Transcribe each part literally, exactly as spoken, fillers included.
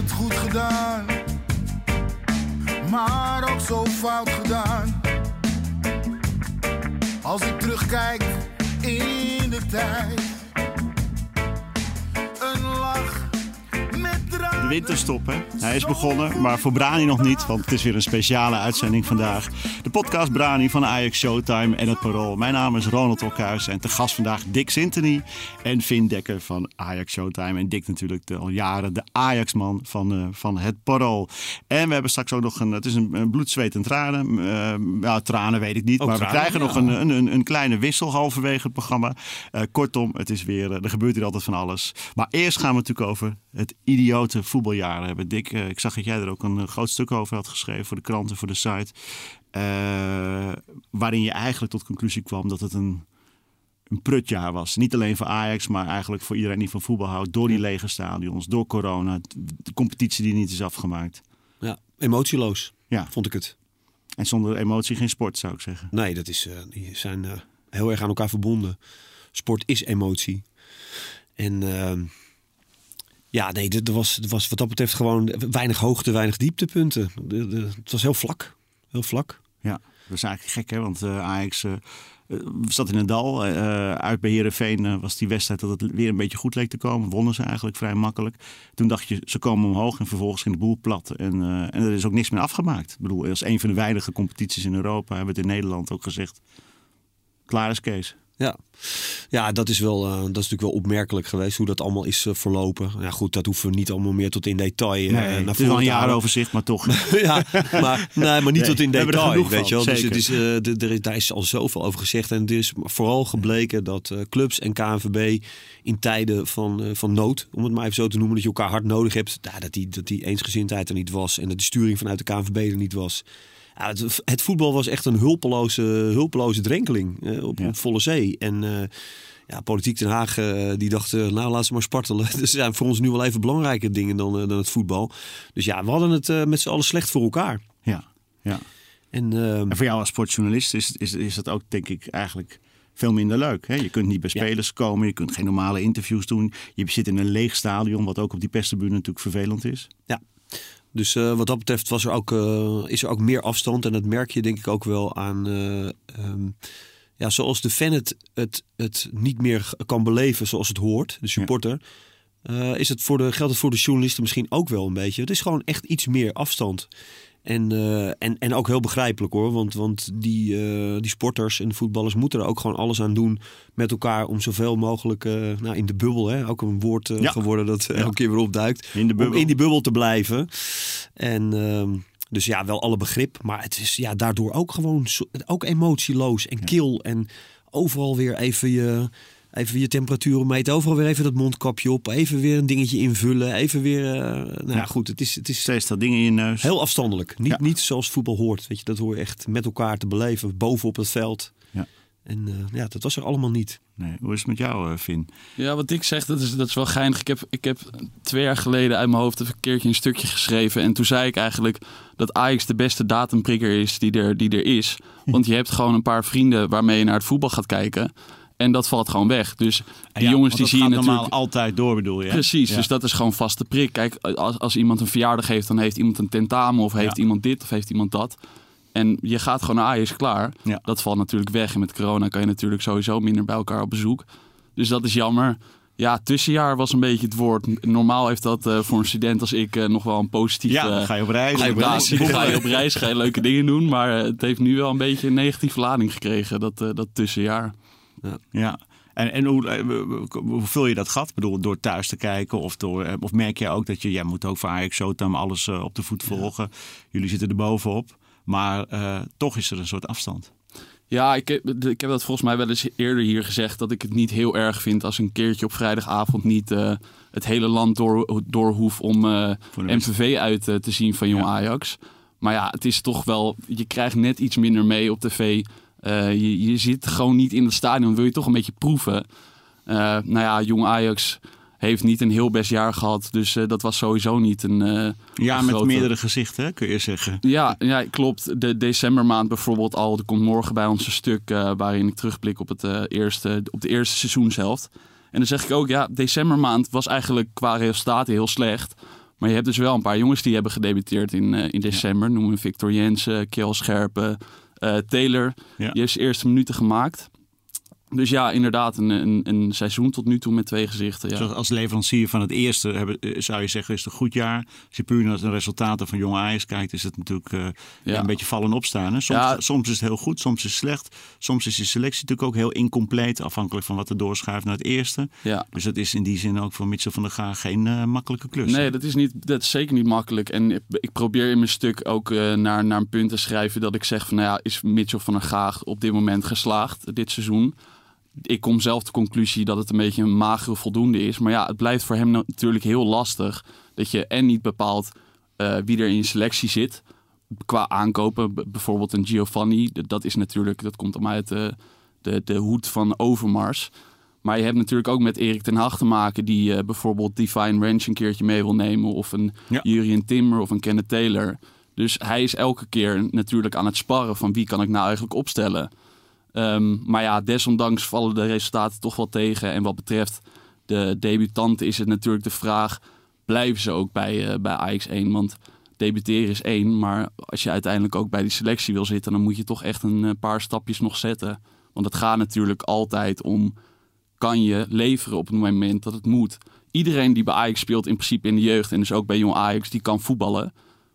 Het goed gedaan, maar ook zo fout gedaan. Als ik terugkijk in de tijd, een lach met draad. De winterstop, hè? Hij is begonnen, maar voor Branie nog niet, want het is weer een speciale uitzending vandaag. De podcast Branie van Ajax Showtime en het Parool. Mijn naam is Ronald Holkhuis en te gast vandaag Dick Sintenie en Finn Dekker van Ajax Showtime. En Dick natuurlijk de, al jaren de Ajax-man van, uh, van het Parool. En we hebben straks ook nog een, het is een, een bloed, zweet en tranen. Uh, nou, tranen weet ik niet, ook maar tranen, we krijgen ja. nog een, een, een kleine wissel halverwege het programma. Uh, kortom, het is weer, er gebeurt hier altijd van alles. Maar eerst gaan we natuurlijk over het idiote voetbaljaar hebben. Dick, uh, ik zag dat jij er ook een uh, groot stuk over had geschreven voor de kranten, voor de site. Uh, waarin je eigenlijk tot conclusie kwam dat het een, een prutjaar was. Niet alleen voor Ajax, maar eigenlijk voor iedereen die van voetbal houdt. Door die lege stadions, door corona, de competitie die niet is afgemaakt. Ja, emotieloos, ja. Vond ik het. En zonder emotie geen sport, zou ik zeggen. Nee, dat is, uh, die zijn uh, heel erg aan elkaar verbonden. Sport is emotie. En... Uh... Ja, nee, er was, was wat dat betreft gewoon weinig hoogte, weinig dieptepunten. De, de, het was heel vlak. Heel vlak. Ja, dat is eigenlijk gek, hè? Want uh, Ajax uh, zat in een dal. Uh, uit bij Heerenveen uh, was die wedstrijd dat het weer een beetje goed leek te komen. Wonnen ze eigenlijk vrij makkelijk. Toen dacht je, ze komen omhoog en vervolgens ging de boel plat. En, uh, en er is ook niks meer afgemaakt. Ik bedoel, als een van de weinige competities in Europa hebben we het in Nederland ook gezegd. Klaar is Kees. Ja, ja dat, is wel, uh, dat is natuurlijk wel opmerkelijk geweest hoe dat allemaal is uh, verlopen. Ja, goed, dat hoeven we niet allemaal meer tot in detail. Uh, nee, naar het is wel een jaaroverzicht, maar toch. ja, maar, nee, maar niet nee, tot in detail. Weet je wel. Dus, dus, uh, d- er is, daar is al zoveel over gezegd. En er is vooral gebleken dat uh, clubs en K N V B in tijden van, uh, van nood, om het maar even zo te noemen, dat je elkaar hard nodig hebt, ja, dat, die, dat die eensgezindheid er niet was en dat de sturing vanuit de K N V B er niet was. Ja, het, het voetbal was echt een hulpeloze, hulpeloze drenkeling eh, op, ja. op volle zee. En uh, ja, Politiek Den Haag uh, die dacht, uh, nou laat ze maar spartelen. Er zijn voor ons nu wel even belangrijker dingen dan, uh, dan het voetbal. Dus ja, we hadden het uh, met z'n allen slecht voor elkaar. Ja, ja. En, uh, en voor jou als sportjournalist is, is, is dat ook denk ik eigenlijk veel minder leuk. Hè? Je kunt niet bij spelers ja. komen, je kunt geen normale interviews doen. Je zit in een leeg stadion, wat ook op die perstribune natuurlijk vervelend is. Ja. Dus uh, wat dat betreft was er ook, uh, is er ook meer afstand. En dat merk je denk ik ook wel aan... Uh, um, ja, zoals de fan het, het, het niet meer kan beleven zoals het hoort, de supporter... Ja. Uh, is het voor de, geldt het voor de journalisten misschien ook wel een beetje. Het is gewoon echt iets meer afstand. En, uh, en, en ook heel begrijpelijk hoor. Want, want die, uh, die sporters en de voetballers moeten er ook gewoon alles aan doen met elkaar. Om zoveel mogelijk uh, nou, in de bubbel. Hè, ook een woord uh, ja. geworden dat ja. elke keer weer opduikt. In de bubbel. Om in die bubbel te blijven. En uh, dus ja, wel alle begrip. Maar het is ja, daardoor ook gewoon zo, ook emotieloos en ja. kil. En overal weer even je... Even je temperatuur meten, overal weer even dat mondkapje op. Even weer een dingetje invullen. Even weer... Uh, nou ja, goed, het is, het is... Steeds dat ding in je neus. Heel afstandelijk. Niet, ja. niet zoals voetbal hoort. Weet je, dat hoor je echt met elkaar te beleven. Bovenop het veld. Ja. En uh, ja, dat was er allemaal niet. Nee, hoe is het met jou, Finn? Ja, wat ik zeg, dat is, dat is wel geinig. Ik heb, ik heb twee jaar geleden uit mijn hoofd een keertje een stukje geschreven. En toen zei ik eigenlijk dat Ajax de beste datumprikker is die er, die er is. Want je hebt gewoon een paar vrienden waarmee je naar het voetbal gaat kijken... En dat valt gewoon weg. Dus die ja, jongens die zie je natuurlijk... normaal altijd door, bedoel je? Hè? Precies, ja. Dus dat is gewoon vaste prik. Kijk, als, als iemand een verjaardag heeft, dan heeft iemand een tentamen... of heeft ja. iemand dit, of heeft iemand dat. En je gaat gewoon naar Ajax klaar. Ja. Dat valt natuurlijk weg. En met corona kan je natuurlijk sowieso minder bij elkaar op bezoek. Dus dat is jammer. Ja, tussenjaar was een beetje het woord. Normaal heeft dat uh, voor een student als ik uh, nog wel een positieve... Ja, dan ga je op reis. Ga je op reis, ga je, op reis, ga je, op reis, ga je leuke dingen doen. Maar uh, het heeft nu wel een beetje een negatieve lading gekregen, dat, uh, dat tussenjaar. Ja. ja, en, en hoe, hoe vul je dat gat? Ik bedoel, door thuis te kijken of, door, of merk jij ook dat je... Jij moet ook voor Ajax Showtime alles uh, op de voet volgen. Ja. Jullie zitten er bovenop. Maar uh, toch is er een soort afstand. Ja, ik heb, ik heb dat volgens mij wel eens eerder hier gezegd, dat ik het niet heel erg vind als een keertje op vrijdagavond niet uh, het hele land door, door hoef om uh, M V V uit uh, te zien van Jong ja. Ajax. Maar ja, het is toch wel, je krijgt net iets minder mee op tv. Uh, je, je zit gewoon niet in het stadion, wil je toch een beetje proeven. Uh, nou ja, Jong Ajax heeft niet een heel best jaar gehad. Dus uh, dat was sowieso niet een... Uh, ja, een met grote... meerdere gezichten, hè, kun je zeggen. Ja, ja, klopt. De decembermaand bijvoorbeeld al. Er komt morgen bij ons een stuk uh, waarin ik terugblik op, het, uh, eerste, op de eerste seizoenshelft. En dan zeg ik ook, ja, decembermaand was eigenlijk qua resultaten heel slecht. Maar je hebt dus wel een paar jongens die hebben gedebuteerd in, uh, in december. Ja. Noemen Victor Jensen, Kjell Scherpen, uh, Taylor. Ja. Die heeft zijn eerste minuten gemaakt. Dus ja, inderdaad, een, een, een seizoen tot nu toe met twee gezichten. Ja. Zoals als leverancier van het eerste hebben, zou je zeggen, is het een goed jaar. Als je puur naar de resultaten van Jong Ajax kijkt, is het natuurlijk uh, ja. een beetje vallen en opstaan. Hè? Soms, ja. soms is het heel goed, soms is het slecht. Soms is de selectie natuurlijk ook heel incompleet, afhankelijk van wat er doorschuift naar het eerste. Ja. Dus dat is in die zin ook voor Mitchell van der Gaag geen uh, makkelijke klus. Nee, dat is, niet, dat is zeker niet makkelijk. En ik probeer in mijn stuk ook uh, naar, naar een punt te schrijven dat ik zeg van, nou ja, is Mitchell van der Gaag op dit moment geslaagd dit seizoen? Ik kom zelf de conclusie dat het een beetje een magere voldoende is. Maar ja, het blijft voor hem natuurlijk heel lastig. Dat je en niet bepaalt uh, wie er in je selectie zit. Qua aankopen, b- bijvoorbeeld een Giovanni. Dat is natuurlijk, dat komt om uit uh, de, de hoed van Overmars. Maar je hebt natuurlijk ook met Erik ten Hag te maken, die uh, bijvoorbeeld Divine Ranch een keertje mee wil nemen. Of een ja. Jurien Timmer of een Kenneth Taylor. Dus hij is elke keer natuurlijk aan het sparren van wie kan ik nou eigenlijk opstellen. Um, maar ja, desondanks vallen de resultaten toch wel tegen. En wat betreft de debutanten is het natuurlijk de vraag, blijven ze ook bij, uh, bij Ajax één? Want debuteren is één, maar als je uiteindelijk ook bij die selectie wil zitten, dan moet je toch echt een paar stapjes nog zetten. Want het gaat natuurlijk altijd om, kan je leveren op het moment dat het moet? Iedereen die bij Ajax speelt in principe in de jeugd en dus ook bij Jong Ajax, die kan voetballen.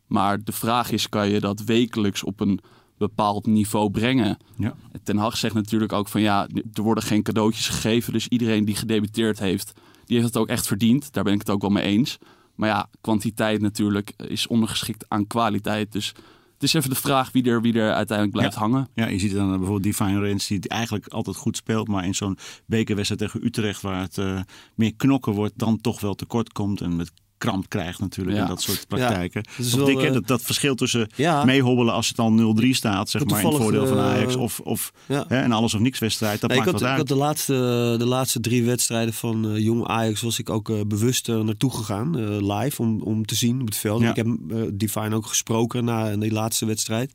Maar de vraag is, kan je dat wekelijks op een bepaald niveau brengen. Ja. Ten Hag zegt natuurlijk ook van ja, er worden geen cadeautjes gegeven, dus iedereen die gedebuteerd heeft, die heeft het ook echt verdiend. Daar ben ik het ook wel mee eens. Maar ja, kwantiteit natuurlijk is ondergeschikt aan kwaliteit. Dus het is even de vraag wie er, wie er uiteindelijk blijft ja. hangen. Ja, je ziet dan bijvoorbeeld Divine Rens, die eigenlijk altijd goed speelt, maar in zo'n bekerwedstrijd tegen Utrecht, waar het uh, meer knokken wordt, dan toch wel tekort komt en met kramp krijgt natuurlijk ja. en dat soort praktijken. Ja, dat, wel, dik, hè? Dat, dat verschil tussen ja. meehobbelen als het dan nul drie staat, zeg maar, in het voordeel van Ajax, of, of ja. hè, een alles of niks wedstrijd, dat nee, maakt ik had, wat uit. Ik had de laatste, de laatste drie wedstrijden van uh, Jong Ajax was ik ook uh, bewust uh, naartoe gegaan, uh, live, om, om te zien op het veld. Ja. Ik heb uh, Divine ook gesproken na die laatste wedstrijd.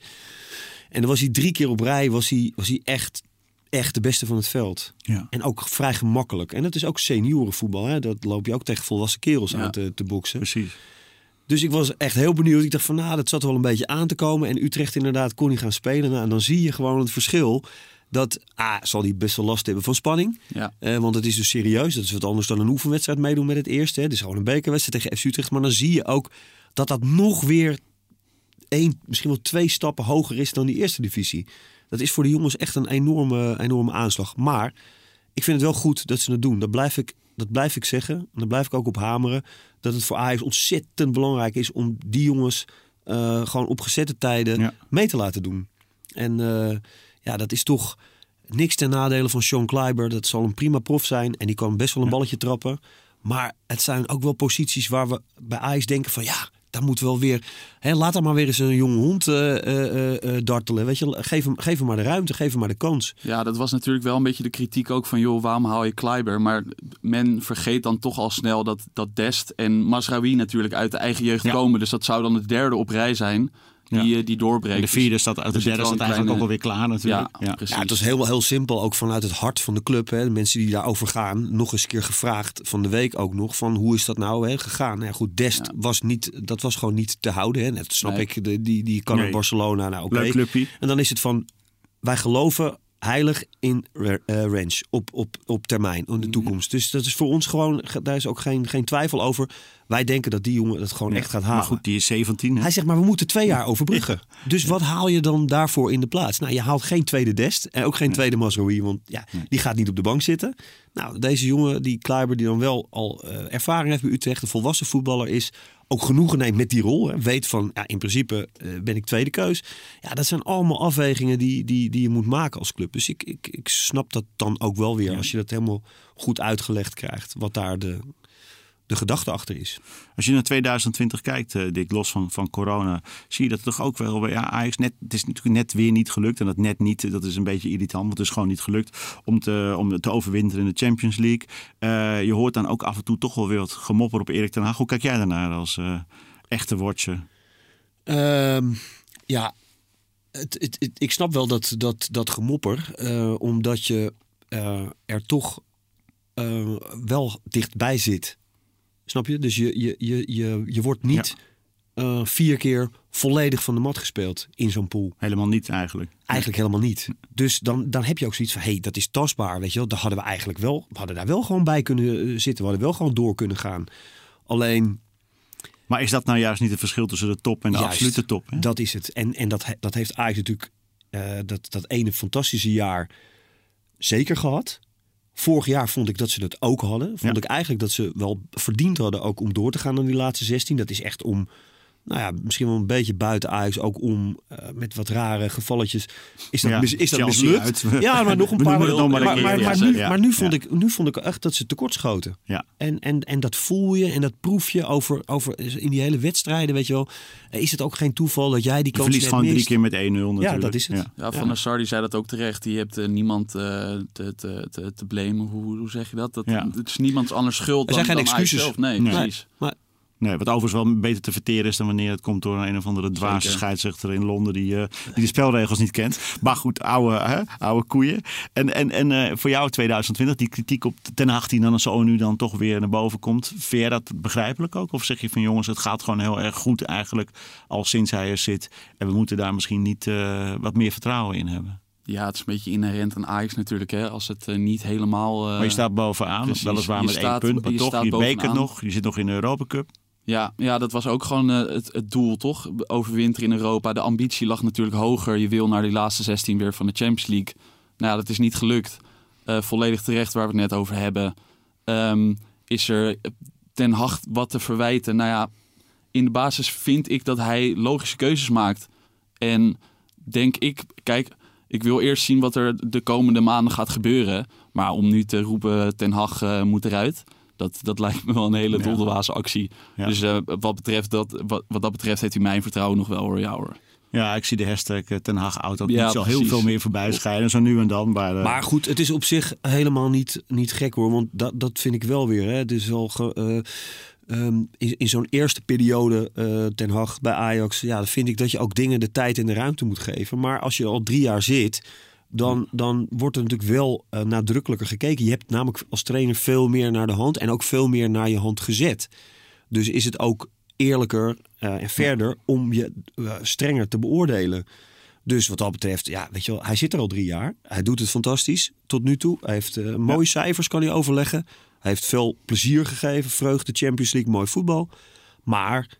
En dan was hij drie keer op rij, was hij, was hij echt... echt de beste van het veld. Ja. En ook vrij gemakkelijk. En dat is ook seniorenvoetbal. Hè? Dat loop je ook tegen volwassen kerels ja. aan te, te boksen. Precies. Dus ik was echt heel benieuwd. Ik dacht van, nou, dat zat wel een beetje aan te komen. En Utrecht inderdaad kon niet gaan spelen. Nou, en dan zie je gewoon het verschil. Dat, ah, zal die best wel last hebben van spanning. Ja. Eh, want het is dus serieus. Dat is wat anders dan een oefenwedstrijd meedoen met het eerste. Hè? Het is gewoon een bekerwedstrijd tegen F C Utrecht. Maar dan zie je ook dat dat nog weer één, misschien wel twee stappen hoger is dan die eerste divisie. Dat is voor de jongens echt een enorme, enorme aanslag. Maar ik vind het wel goed dat ze het doen. Dat blijf ik, dat blijf ik zeggen. En daar blijf ik ook op hameren. Dat het voor Ajax ontzettend belangrijk is om die jongens uh, gewoon op gezette tijden ja. mee te laten doen. En uh, ja, dat is toch niks ten nadele van Sean Kleiber. Dat zal een prima prof zijn. En die kan best wel een ja. balletje trappen. Maar het zijn ook wel posities waar we bij Ajax denken van ja, daar moet wel weer, hè, laat er maar weer eens een jonge hond uh, uh, uh, dartelen. Weet je, geef hem, geef hem maar de ruimte, geef hem maar de kans. Ja, dat was natuurlijk wel een beetje de kritiek ook van, joh, waarom haal je Kleiber? Maar men vergeet dan toch al snel dat, dat Dest en Mazraoui natuurlijk uit de eigen jeugd ja. komen. Dus dat zou dan de derde op rij zijn die, ja. die doorbreekt. En de vierde staat uit, dus de derde staat eigenlijk kleine... ook alweer klaar natuurlijk. Ja, ja. Precies. Ja, het was heel, heel simpel, ook vanuit het hart van de club. Hè. De mensen die daarover gaan, nog eens een keer gevraagd van de week ook nog, van hoe is dat nou hè, gegaan? Ja, goed, Dest ja. was niet, dat was gewoon niet te houden. Hè. Dat snap nee. ik, de, die, die kan nee. in Barcelona. Nou, okay. Leuk clubje. En dan is het van, wij geloven heilig in uh, ranch op, op, op termijn, in de toekomst. Dus dat is voor ons gewoon, daar is ook geen, geen twijfel over. Wij denken dat die jongen het gewoon ja, echt gaat halen. Maar goed, die is zeventien. Hè? Hij zegt, maar we moeten twee jaar overbruggen. Ja. Dus ja. wat haal je dan daarvoor in de plaats? Nou, je haalt geen tweede Dest en ook geen ja. tweede Mazraoui, want ja, ja. die gaat niet op de bank zitten. Nou, deze jongen, die Kluiber, die dan wel al uh, ervaring heeft bij Utrecht, een volwassen voetballer is, ook genoegen neemt met die rol. Hè. Weet van, ja, in principe uh, ben ik tweede keus. Ja, dat zijn allemaal afwegingen die, die, die je moet maken als club. Dus ik, ik, ik snap dat dan ook wel weer. Ja. Als je dat helemaal goed uitgelegd krijgt, wat daar de... de gedachte achter is. Als je naar tweeduizend twintig kijkt, uh, Dick, los van, van corona, zie je dat toch ook wel. Ja, Ajax, net, het is natuurlijk net weer niet gelukt. En dat net niet, dat is een beetje irritant, want het is gewoon niet gelukt om te, om te overwinteren in de Champions League. Uh, je hoort dan ook af en toe toch wel weer wat gemopper op Erik ten Hag. Hoe kijk jij daarnaar als uh, echte watcher? Um, ja, het, het, het, ik snap wel dat, dat, dat gemopper, uh, omdat je uh, er toch uh, wel dichtbij zit. Snap je? Dus je, je, je, je, je wordt niet ja. uh, vier keer volledig van de mat gespeeld in zo'n pool. Helemaal niet eigenlijk. Eigenlijk nee. helemaal niet. Dus dan, dan heb je ook zoiets van, hé, hey, dat is tastbaar, weet je wel. Daar hadden we eigenlijk wel, we hadden daar wel gewoon bij kunnen zitten. We hadden wel gewoon door kunnen gaan. Alleen... Maar is dat nou juist niet het verschil tussen de top en de juist, absolute top? Hè? Dat is het. En, en dat, dat heeft Ajax natuurlijk uh, dat, dat ene fantastische jaar zeker gehad. Vorig jaar vond ik dat ze dat ook hadden. Vond ja. ik eigenlijk dat ze wel verdiend hadden ook om door te gaan naar die laatste zestien. Dat is echt om, nou ja, misschien wel een beetje buiten Ajax. Ook om, uh, met wat rare gevalletjes. Is dat, ja, mis, is dat mislukt? Uit. Ja, maar nog een paar. Maar, maar, maar, maar, maar, nu, maar nu, vond ja. ik, nu vond ik echt dat ze tekortschoten. Ja. En, en, en dat voel je en dat proef je over, over in die hele wedstrijden, weet je wel. Is het ook geen toeval dat jij die kans verliest gewoon mist. Drie keer met één nul natuurlijk. Ja, dat is het. Ja, ja Van der Sar die zei dat ook terecht. Die hebt uh, niemand uh, te, te, te, te blamen. Hoe, hoe zeg je dat? dat ja. Het is niemands anders schuld er dan, zijn geen dan excuses. Zelf. Nee, nee, precies. Maar, Nee, wat overigens wel beter te verteren is dan wanneer het komt door een, een of andere dwaze scheidsrechter in Londen die, uh, die de spelregels niet kent. Maar goed, oude, hè, oude koeien. En, en, en uh, voor jou tweeduizend twintig, die kritiek op ten Hag die dan zo nu dan toch weer naar boven komt. Vind jij dat begrijpelijk ook? Of zeg je van jongens, het gaat gewoon heel erg goed eigenlijk al sinds hij er zit. En we moeten daar misschien niet uh, wat meer vertrouwen in hebben. Ja, het is een beetje inherent aan Ajax natuurlijk. Hè? Als het uh, niet helemaal... Uh, maar je staat bovenaan, precies, weliswaar met staat, één punt. Maar je toch, staat je beker nog. Je zit nog in de Europa Cup. Ja, ja, dat was ook gewoon uh, het, het doel, toch? Overwinter in Europa. De ambitie lag natuurlijk hoger. Je wil naar die laatste zestien weer van de Champions League. Nou, ja, dat is niet gelukt. Uh, volledig terecht, waar we het net over hebben. Um, is er ten Hag wat te verwijten? Nou ja, in de basis vind ik dat hij logische keuzes maakt. En denk ik, kijk, ik wil eerst zien wat er de komende maanden gaat gebeuren. Maar om nu te roepen, ten Hag uh, moet eruit... Dat, dat lijkt me wel een hele donderwaze actie. Ja. Dus uh, wat, betreft dat, wat, wat dat betreft heeft u mijn vertrouwen nog wel, hoor. Ja, hoor. Ja, ik zie de hashtag ten Hag-auto ja, niet zo precies. heel veel meer voorbij schijnen. Zo nu en dan. Maar, uh... maar goed, het is op zich helemaal niet, niet gek, hoor. Want dat, dat vind ik wel weer. Hè. Het is wel... Ge, uh, um, in, in zo'n eerste periode uh, ten Hag bij Ajax... Ja, dan vind ik dat je ook dingen de tijd en de ruimte moet geven. Maar als je al drie jaar zit... Dan, dan wordt er natuurlijk wel uh, nadrukkelijker gekeken. Je hebt namelijk als trainer veel meer naar de hand en ook veel meer naar je hand gezet. Dus is het ook eerlijker uh, en verder om je uh, strenger te beoordelen. Dus wat dat betreft, ja, weet je wel, hij zit er al drie jaar. Hij doet het fantastisch tot nu toe. Hij heeft uh, mooie ja. cijfers, kan hij overleggen. Hij heeft veel plezier gegeven, vreugde, Champions League, mooi voetbal. Maar...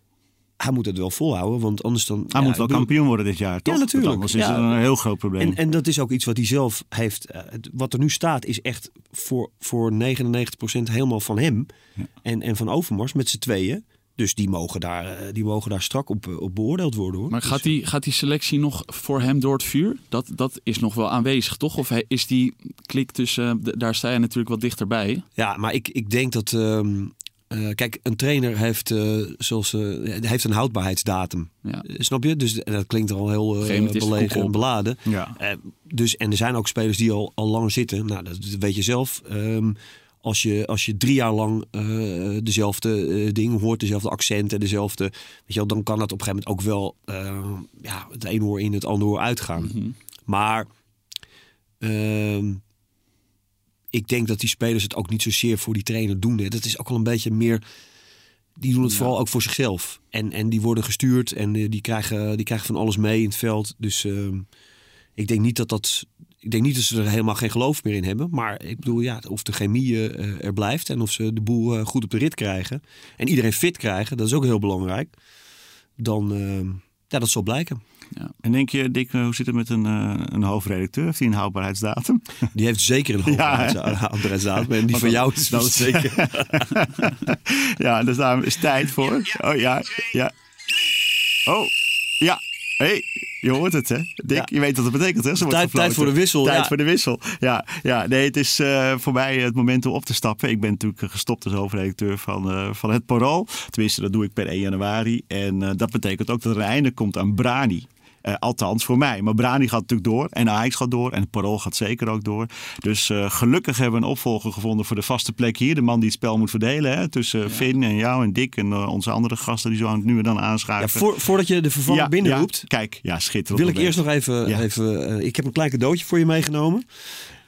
Hij moet het wel volhouden, want anders dan... Hij ja, moet wel bedoel... kampioen worden dit jaar, toch? Ja, natuurlijk. Dat anders ja. is een heel groot probleem. En, en dat is ook iets wat hij zelf heeft... Uh, wat er nu staat is echt voor, voor negenennegentig procent helemaal van hem. Ja. En, en van Overmars met z'n tweeën. Dus die mogen daar, uh, die mogen daar strak op, op beoordeeld worden, hoor. Maar gaat die, gaat die selectie nog voor hem door het vuur? Dat, dat is nog wel aanwezig, toch? Of is die klik tussen... Uh, daar sta je natuurlijk wat dichterbij. Ja, maar ik, ik denk dat... Um, Uh, kijk, een trainer heeft, uh, zoals, uh, heeft een houdbaarheidsdatum. Ja. Uh, snap je? Dus en dat klinkt al heel uh, belegen en beladen. Ja. Uh, dus, en er zijn ook spelers die al, al lang zitten. Nou, dat weet je zelf. Um, als, je, als je drie jaar lang uh, dezelfde uh, dingen hoort, dezelfde accenten, dezelfde, weet je wel, dan kan dat op een gegeven moment ook wel uh, ja, het een oor in het andere oor uitgaan. Mm-hmm. Maar... Um, ik denk dat die spelers het ook niet zozeer voor die trainer doen. Hè. Dat is ook al een beetje meer... Die doen het ja. vooral ook voor zichzelf. En, en die worden gestuurd en die krijgen, die krijgen van alles mee in het veld. Dus uh, ik denk niet dat dat ik denk niet dat ze er helemaal geen geloof meer in hebben. Maar ik bedoel, ja, of de chemie uh, er blijft en of ze de boel uh, goed op de rit krijgen. En iedereen fit krijgen, dat is ook heel belangrijk. Dan, uh, ja, dat zal blijken. Ja. En denk je, Dick, hoe zit het met een, uh, een hoofdredacteur? Heeft hij een houdbaarheidsdatum? Die heeft zeker een houdbaarheidsdatum. Ja, en die van jou is dat zeker. Ja, dus daar is tijd voor. Oh ja, ja. Oh, ja. Hé, hey, je hoort het, hè? Dick, ja. Je weet wat dat betekent, hè? Zo wordt tijd, tijd voor de wissel. Tijd ja. voor de wissel, ja. ja nee, het is uh, voor mij het moment om op te stappen. Ik ben natuurlijk gestopt als hoofdredacteur van, uh, van het Parool. Tenminste, dat doe ik per één januari. En uh, dat betekent ook dat er een einde komt aan Branie. Uh, althans voor mij. Maar Branie gaat natuurlijk door. En Ajax gaat door. En het Parool gaat zeker ook door. Dus uh, gelukkig hebben we een opvolger gevonden voor de vaste plek hier. De man die het spel moet verdelen. Hè? Tussen ja. Finn en jou en Dick en uh, onze andere gasten die zo nu en dan aanschuiven. Ja, voor, voordat je de vervanger ja, binnenroept. Ja, kijk, ja, schitterend. Wil ik eerst nog even... Ja. even uh, ik heb een klein cadeautje voor je meegenomen.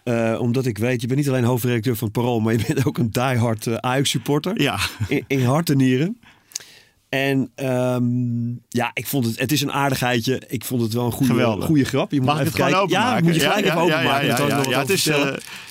Uh, omdat ik weet, je bent niet alleen hoofdredacteur van het Parool. Maar je bent ook een diehard uh, Ajax supporter. Ja. In, in hart en nieren. En um, ja, ik vond het, het is een aardigheidje. Ik vond het wel een goede, goede grap. Je moet Mag even ik het kijken. Ja, moet je gelijk ja, even openmaken. Ja, ja, ja, ja, ja, ja, het is, uh,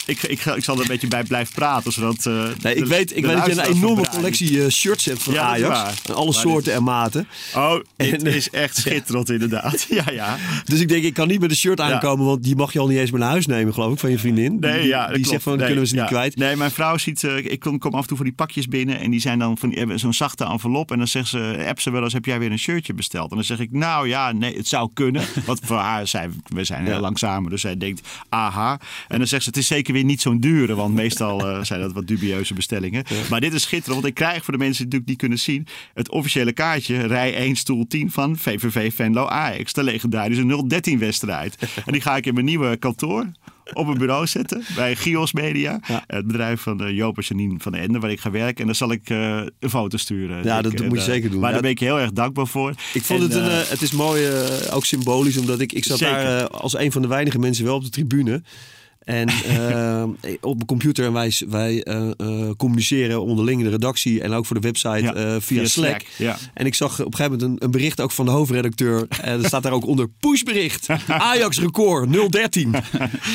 ik, ik, ik zal er een beetje bij blijven praten. Zodat, uh, nee, ik de, weet, ik weet dat je een enorme collectie uh, shirts hebt van ja, Ajax. Waar, alle soorten is... en maten. Oh, dit en, is echt schitterend ja. inderdaad. ja, ja. Dus ik denk, ik kan niet met een shirt ja. aankomen. Want die mag je al niet eens mee naar huis nemen, geloof ik, van je vriendin. Nee, die ja, die klopt. Zegt van, nee, kunnen we ze ja. niet kwijt. Nee, mijn vrouw ziet, uh, ik kom af en toe van die pakjes binnen. En die zijn dan van zo'n zachte envelop. En dan zegt ze, app ze wel eens, heb jij weer een shirtje besteld? En dan zeg ik, nou ja, nee, het zou kunnen. Want voor haar, zij, we zijn heel ja. langzamer. Dus zij denkt, aha. En dan zegt ze, het is zeker weer niet zo'n dure. Want meestal uh, zijn dat wat dubieuze bestellingen. Ja. Maar dit is schitterend. Want ik krijg voor de mensen die het natuurlijk niet kunnen zien, het officiële kaartje, rij één, stoel tien van V V V Venlo Ajax. De legendarische nul dertien wedstrijd. En die ga ik in mijn nieuwe kantoor op een bureau zetten bij Gios Media. Ja. Het bedrijf van uh, Joop en Janine van de Ende, waar ik ga werken. En dan zal ik uh, een foto sturen. Ja, dat ik, moet en, je uh, zeker doen. Maar ja, daar ben ik heel erg dankbaar voor. Ik vond en, het, een, uh, het is mooi, uh, ook symbolisch, omdat ik, ik zat zeker. daar uh, als een van de weinige mensen wel op de tribune. En uh, op mijn computer en wij, wij uh, uh, communiceren onderling in de redactie en ook voor de website ja, uh, via, via Slack. Slack ja. En ik zag op een gegeven moment een, een bericht ook van de hoofdredacteur. En er staat daar ook onder pushbericht. Ajax record nul dertien.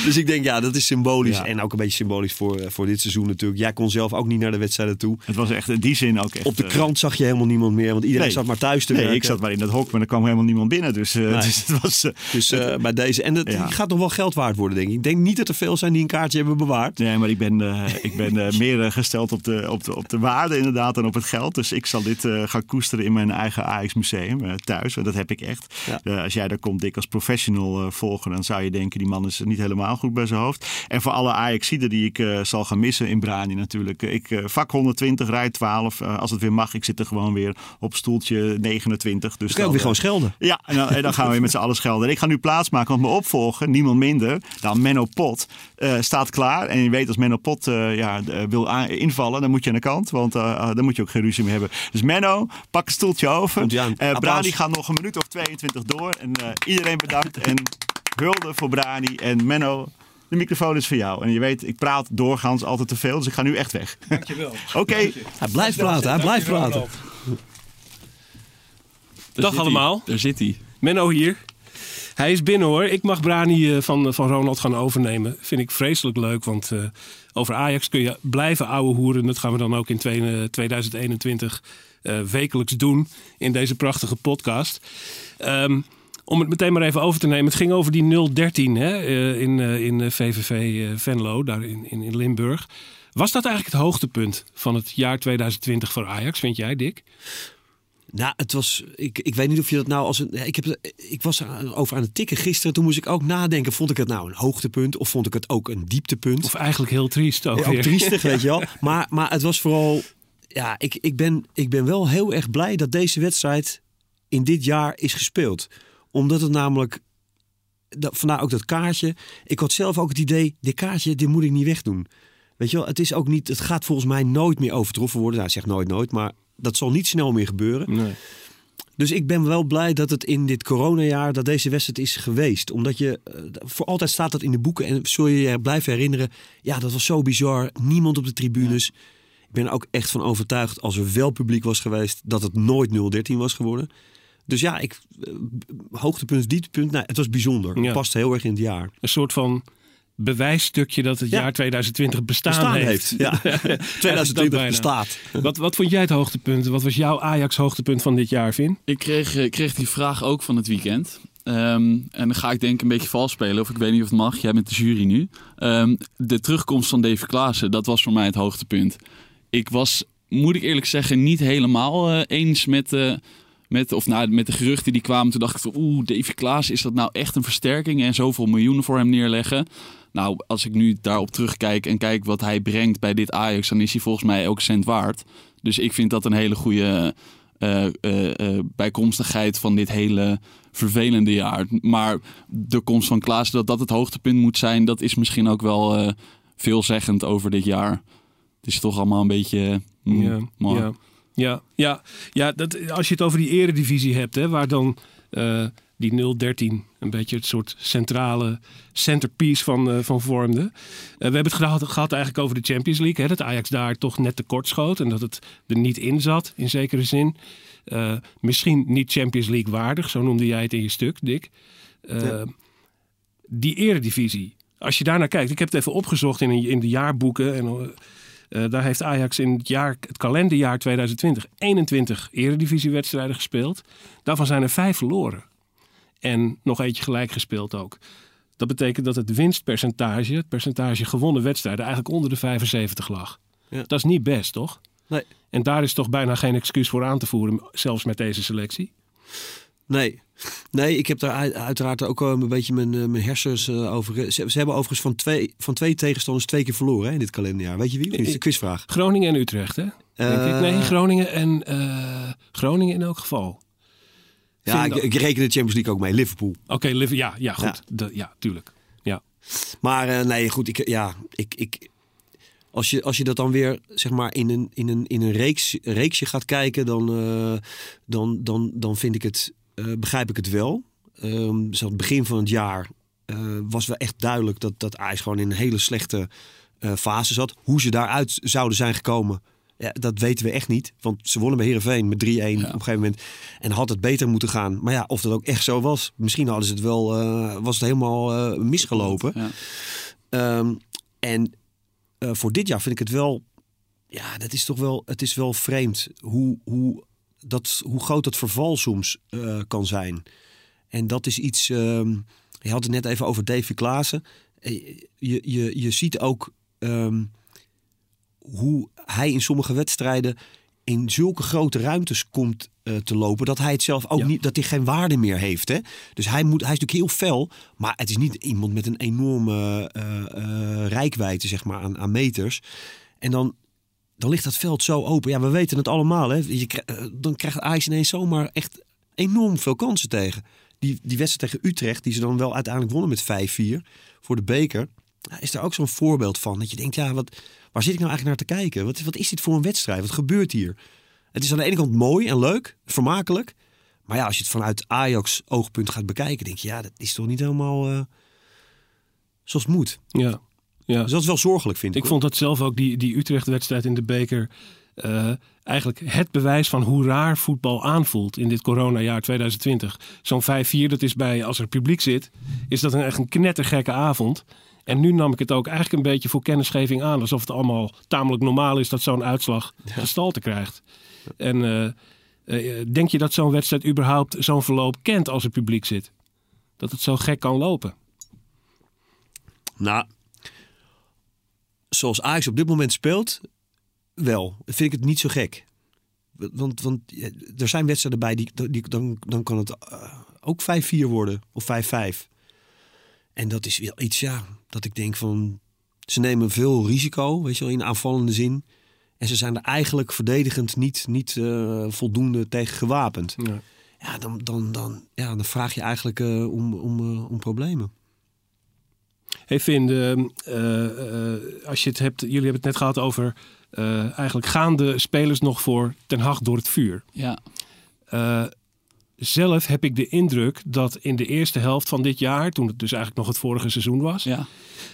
Dus ik denk ja, dat is symbolisch. Ja. En ook een beetje symbolisch voor, uh, voor dit seizoen natuurlijk. Jij kon zelf ook niet naar de wedstrijden toe. Het was echt in die zin ook echt... Op de krant zag je helemaal niemand meer, want iedereen nee, zat maar thuis te nee, werken. Ik zat maar in dat hok, maar er kwam helemaal niemand binnen. Dus, uh, nee. dus het was... Uh, dus uh, bij deze... En het ja. gaat nog wel geld waard worden, denk ik. Ik denk niet dat er veel zijn die een kaartje hebben bewaard. Nee, maar ik ben, uh, ik ben uh, meer uh, gesteld op de, op, de, op de waarde inderdaad dan op het geld. Dus ik zal dit uh, gaan koesteren in mijn eigen Ajax-museum uh, thuis. En dat heb ik echt. Ja. Uh, als jij daar komt, Dick, als professional uh, volger, dan zou je denken, die man is niet helemaal goed bij zijn hoofd. En voor alle Ajaxiden die ik uh, zal gaan missen in Branie natuurlijk. Ik uh, vak honderdtwintig, rij twaalf. Uh, als het weer mag, ik zit er gewoon weer op stoeltje negenentwintig. Dus dan kan je ook weer gewoon schelden. Ja, en dan, en dan gaan we weer met z'n allen schelden. En ik ga nu plaatsmaken, want mijn opvolger, niemand minder dan Menno Pot. Uh, staat klaar. En je weet, als Menno Pot uh, ja, uh, wil a- invallen, dan moet je aan de kant. Want uh, uh, dan moet je ook geen ruzie meer hebben. Dus Menno, pak een stoeltje over. Uh, Branie gaat nog een minuut of tweeëntwintig door. En uh, iedereen bedankt. En hulde voor Branie. En Menno, de microfoon is voor jou. En je weet, ik praat doorgaans altijd te veel. Dus ik ga nu echt weg. Dankjewel. Oké. Okay. Hij blijft praten. Hij blijft praten. Dag allemaal. Daar zit hij. Menno hier. Hij is binnen hoor. Ik mag Branie van, van Ronald gaan overnemen. Vind ik vreselijk leuk, want uh, over Ajax kun je blijven ouwe hoeren. Dat gaan we dan ook in tweeduizend eenentwintig uh, wekelijks doen in deze prachtige podcast. Um, om het meteen maar even over te nemen. Het ging over die nul dertien hè, uh, in, uh, in V V V uh, Venlo, daar in, in, in Limburg. Was dat eigenlijk het hoogtepunt van het jaar tweeduizend twintig voor Ajax, vind jij, Dick? Nou, het was. Ik, ik weet niet of je dat nou als een. Ik, heb, ik was over aan het tikken gisteren. Toen moest ik ook nadenken. Vond ik het nou een hoogtepunt? Of vond ik het ook een dieptepunt? Of eigenlijk heel triest ook. Ja, ook triestig, weet je wel. Maar, maar het was vooral. Ja, ik, ik, ben, ik ben wel heel erg blij dat deze wedstrijd in dit jaar is gespeeld. Omdat het namelijk. Dat, vandaar ook dat kaartje. Ik had zelf ook het idee. Dit kaartje, dit moet ik niet wegdoen. Weet je wel, het is ook niet. Het gaat volgens mij nooit meer overtroffen worden. Nou, ik zeg nooit, nooit. Maar. Dat zal niet snel meer gebeuren. Nee. Dus ik ben wel blij dat het in dit coronajaar, dat deze wedstrijd is geweest. Omdat je, voor altijd staat dat in de boeken en zul je je blijven herinneren. Ja, dat was zo bizar. Niemand op de tribunes. Ja. Ik ben er ook echt van overtuigd, als er wel publiek was geweest, dat het nooit nul dertien was geworden. Dus ja, ik, hoogtepunt, dieptepunt, nou, het was bijzonder. Ja. Het past heel erg in het jaar. Een soort van bewijsstukje dat het ja. jaar twintig twintig bestaan, bestaan heeft. heeft. Ja. twintig twintig bestaat. Wat, wat vond jij het hoogtepunt? Wat was jouw Ajax hoogtepunt van dit jaar, Vin? Ik kreeg, ik kreeg die vraag ook van het weekend. Um, en dan ga ik denk ik een beetje vals spelen. Of ik weet niet of het mag. Jij bent de jury nu. Um, de terugkomst van Davy Klaassen, dat was voor mij het hoogtepunt. Ik was, moet ik eerlijk zeggen, niet helemaal uh, eens met... Uh, Met, of nou, met de geruchten die kwamen, toen dacht ik van oeh, Davy Klaassen, is dat nou echt een versterking en zoveel miljoenen voor hem neerleggen? Nou, als ik nu daarop terugkijk en kijk wat hij brengt bij dit Ajax, dan is hij volgens mij ook cent waard. Dus ik vind dat een hele goede uh, uh, uh, bijkomstigheid van dit hele vervelende jaar. Maar de komst van Klaassen, dat dat het hoogtepunt moet zijn, dat is misschien ook wel uh, veelzeggend over dit jaar. Het is toch allemaal een beetje... Mm, yeah, yeah. Ja, ja, ja dat, als je het over die eredivisie hebt, hè, waar dan uh, die nul dertien een beetje het soort centrale centerpiece van, uh, van vormde. Uh, we hebben het gehad, gehad eigenlijk over de Champions League. Hè, dat Ajax daar toch net tekort schoot en dat het er niet in zat, in zekere zin. Uh, misschien niet Champions League waardig, zo noemde jij het in je stuk, Dick. Uh, ja. Die eredivisie, als je daarnaar kijkt. Ik heb het even opgezocht in, in de jaarboeken en... Uh, Uh, daar heeft Ajax in het, jaar, het kalenderjaar twintig twintig eenentwintig eredivisiewedstrijden gespeeld. Daarvan zijn er vijf verloren. En nog eentje gelijk gespeeld ook. Dat betekent dat het winstpercentage, het percentage gewonnen wedstrijden, eigenlijk onder de vijfenzeventig lag. Ja. Dat is niet best, toch? Nee. En daar is toch bijna geen excuus voor aan te voeren, zelfs met deze selectie? Nee. Nee, ik heb daar uiteraard ook een beetje mijn, mijn hersens over. Ze, ze hebben overigens van twee, van twee tegenstanders twee keer verloren hè, in dit kalenderjaar. Weet je wie? Dat is de quizvraag. Groningen en Utrecht, hè? Uh... Nee, Groningen en uh, Groningen in elk geval. Ja, ik, ik reken de Champions League ook mee. Liverpool. Oké, okay, Liverpool. Ja, ja, goed. Ja, de, ja tuurlijk. Ja. Maar uh, nee, goed. Ik, ja, ik... ik Als je, als je dat dan weer zeg maar, in een, in een, in een reeks, reeksje gaat kijken, dan, uh, dan, dan, dan vind ik het, uh, begrijp ik het wel. Um, dus aan het begin van het jaar uh, was wel echt duidelijk dat, dat Ajax gewoon in een hele slechte uh, fase zat. Hoe ze daaruit zouden zijn gekomen, ja, dat weten we echt niet. Want ze wonnen bij Heerenveen met drie-één ja. op een gegeven moment. En had het beter moeten gaan. Maar ja, of dat ook echt zo was. Misschien hadden ze het wel, uh, was het helemaal uh, misgelopen. Ja. Um, en... Uh, voor dit jaar vind ik het wel... Ja, dat is toch wel, het is wel vreemd hoe, hoe, dat, hoe groot dat verval soms uh, kan zijn. En dat is iets... Um, je had het net even over Davy Klaassen. Je, je, je ziet ook um, hoe hij in sommige wedstrijden in zulke grote ruimtes komt uh, te lopen, dat hij het zelf ook ja. niet, dat hij geen waarde meer heeft. Hè? Dus hij, moet, hij is natuurlijk heel fel, maar het is niet iemand met een enorme uh, uh, reikwijdte zeg maar, aan, aan meters. En dan, dan ligt dat veld zo open. Ja, we weten het allemaal. Hè? Je, uh, dan krijgt Ajax ineens zomaar echt enorm veel kansen tegen. Die, die wedstrijd tegen Utrecht, die ze dan wel uiteindelijk wonnen met vijf vier voor de beker, is daar ook zo'n voorbeeld van. Dat je denkt, ja, wat, waar zit ik nou eigenlijk naar te kijken? Wat, wat is dit voor een wedstrijd? Wat gebeurt hier? Het is aan de ene kant mooi en leuk, vermakelijk. Maar ja, als je het vanuit Ajax oogpunt gaat bekijken, denk je, ja, dat is toch niet helemaal uh, zoals het moet. Ja, ja. Dus dat is wel zorgelijk, vind ik. Ik vond dat zelf ook, die, die Utrecht-wedstrijd in de beker, uh, eigenlijk het bewijs van hoe raar voetbal aanvoelt in dit coronajaar twintig twintig. Zo'n vijf vier, dat is bij, als er publiek zit, is dat een, echt een knettergekke avond. En nu nam ik het ook eigenlijk een beetje voor kennisgeving aan. Alsof het allemaal tamelijk normaal is dat zo'n uitslag gestalte krijgt. En uh, uh, denk je dat zo'n wedstrijd überhaupt zo'n verloop kent als het publiek zit? Dat het zo gek kan lopen? Nou, zoals Ajax op dit moment speelt, wel. Vind ik het niet zo gek. Want, want er zijn wedstrijden bij, die, die, dan, dan kan het uh, ook vijf vier worden of vijf vijf. En dat is wel iets, ja, dat ik denk van, ze nemen veel risico, weet je wel, in aanvallende zin. En ze zijn er eigenlijk verdedigend niet, niet uh, voldoende tegen gewapend. Ja, ja, dan, dan, dan, ja dan vraag je eigenlijk uh, om, om, uh, om problemen. Hey Finn, uh, uh, als je het hebt, jullie hebben het net gehad over, uh, eigenlijk gaan de spelers nog voor Ten Hag door het vuur. Ja. Uh, Zelf heb ik de indruk dat in de eerste helft van dit jaar, toen het dus eigenlijk nog het vorige seizoen was, ja.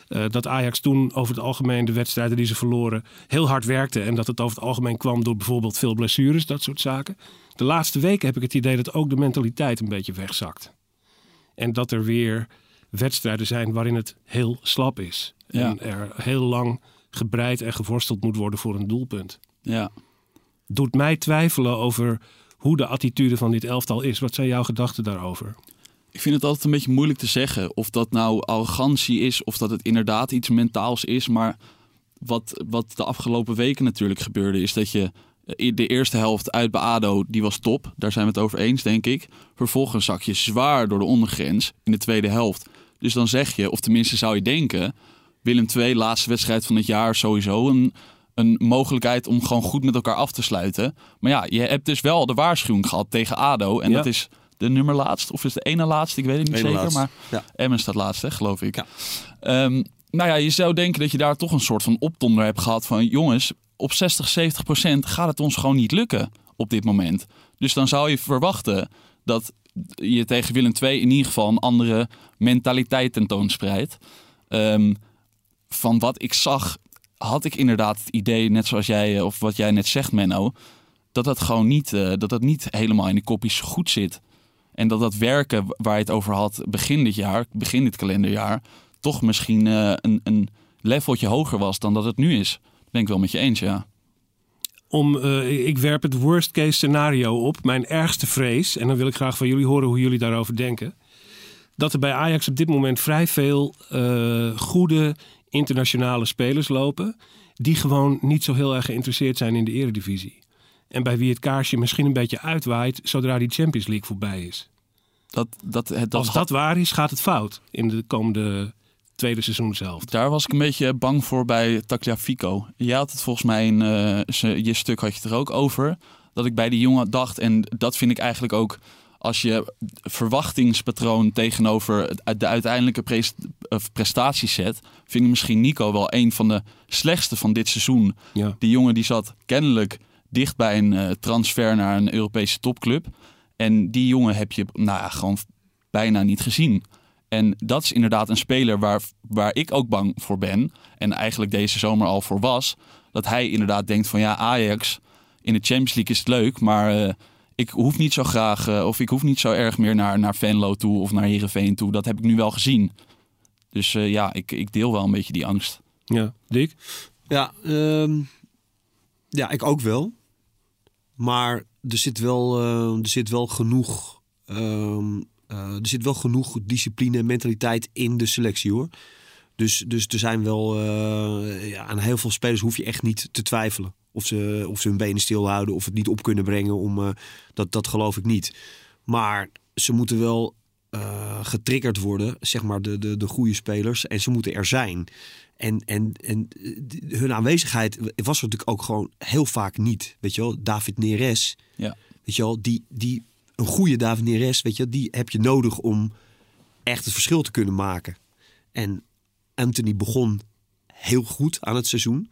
uh, dat Ajax toen over het algemeen de wedstrijden die ze verloren heel hard werkte. En dat het over het algemeen kwam door bijvoorbeeld veel blessures, dat soort zaken. De laatste weken heb ik het idee dat ook de mentaliteit een beetje wegzakt. En dat er weer wedstrijden zijn waarin het heel slap is. Ja. En er heel lang gebreid en geworsteld moet worden voor een doelpunt. Ja. Doet mij twijfelen over hoe de attitude van dit elftal is. Wat zijn jouw gedachten daarover? Ik vind het altijd een beetje moeilijk te zeggen. Of dat nou arrogantie is, of dat het inderdaad iets mentaals is. Maar wat, wat de afgelopen weken natuurlijk gebeurde, is dat je de eerste helft uit bij A D O, die was top. Daar zijn we het over eens, denk ik. Vervolgens zak je zwaar door de ondergrens in de tweede helft. Dus dan zeg je, of tenminste zou je denken, Willem twee, laatste wedstrijd van het jaar, sowieso een, een mogelijkheid om gewoon goed met elkaar af te sluiten. Maar ja, je hebt dus wel de waarschuwing gehad tegen A D O. En ja. dat is de nummer laatst, of is de ene laatste, ik weet het niet Eén zeker. Laatst. Maar ja. Emmen staat laatst, hè, geloof ik. Ja. Um, nou ja, je zou denken dat je daar toch een soort van opdonder hebt gehad van, jongens, op zestig, zeventig procent gaat het ons gewoon niet lukken op dit moment. Dus dan zou je verwachten dat je tegen Willem twee in ieder geval een andere mentaliteit tentoonspreidt. Um, van wat ik zag, had ik inderdaad het idee, net zoals jij, of wat jij net zegt, Menno, dat dat gewoon niet, uh, dat dat niet helemaal in de kopjes goed zit. En dat dat werken waar je het over had begin dit jaar, begin dit kalenderjaar, toch misschien uh, een, een leveltje hoger was dan dat het nu is. Denk wel met je eens, ja. Om, uh, ik werp het worst case scenario op, mijn ergste vrees. En dan wil ik graag van jullie horen hoe jullie daarover denken. Dat er bij Ajax op dit moment vrij veel uh, goede internationale spelers lopen die gewoon niet zo heel erg geïnteresseerd zijn in de eredivisie. En bij wie het kaarsje misschien een beetje uitwaait zodra die Champions League voorbij is. Dat, dat, het, dat, Als dat waar is, gaat het fout in de komende tweede seizoen zelf. Daar was ik een beetje bang voor bij Tagliafico. Je had het volgens mij in uh, je stuk had je het er ook over. Dat ik bij die jongen dacht, en dat vind ik eigenlijk ook, als je verwachtingspatroon tegenover de uiteindelijke prestaties zet, vind ik misschien Nico wel een van de slechtste van dit seizoen. Ja. Die jongen die zat kennelijk dicht bij een uh, transfer naar een Europese topclub. En die jongen heb je nou ja, gewoon bijna niet gezien. En dat is inderdaad een speler waar, waar ik ook bang voor ben. En eigenlijk deze zomer al voor was. Dat hij inderdaad denkt van ja, Ajax in de Champions League is het leuk. Maar uh, ik hoef niet zo graag uh, of ik hoef niet zo erg meer naar, naar Venlo toe of naar Heerenveen toe. Dat heb ik nu wel gezien. Dus uh, ja, ik, ik deel wel een beetje die angst. Ja, Dick? Ja, um, ja ik ook wel. Maar er zit wel, uh, er zit wel genoeg... Um, Uh, er zit wel genoeg discipline en mentaliteit in de selectie, hoor. Dus, dus er zijn wel... Uh, ja, aan heel veel spelers hoef je echt niet te twijfelen. Of ze, of ze hun benen stilhouden of het niet op kunnen brengen. Om, uh, dat, dat geloof ik niet. Maar ze moeten wel uh, getriggerd worden, zeg maar, de, de, de goede spelers. En ze moeten er zijn. En, en, en hun aanwezigheid was er natuurlijk ook gewoon heel vaak niet. Weet je wel, David Neres. Ja. Weet je wel, die... die een goede David Neres, weet je, die heb je nodig om echt het verschil te kunnen maken. En Antony begon heel goed aan het seizoen.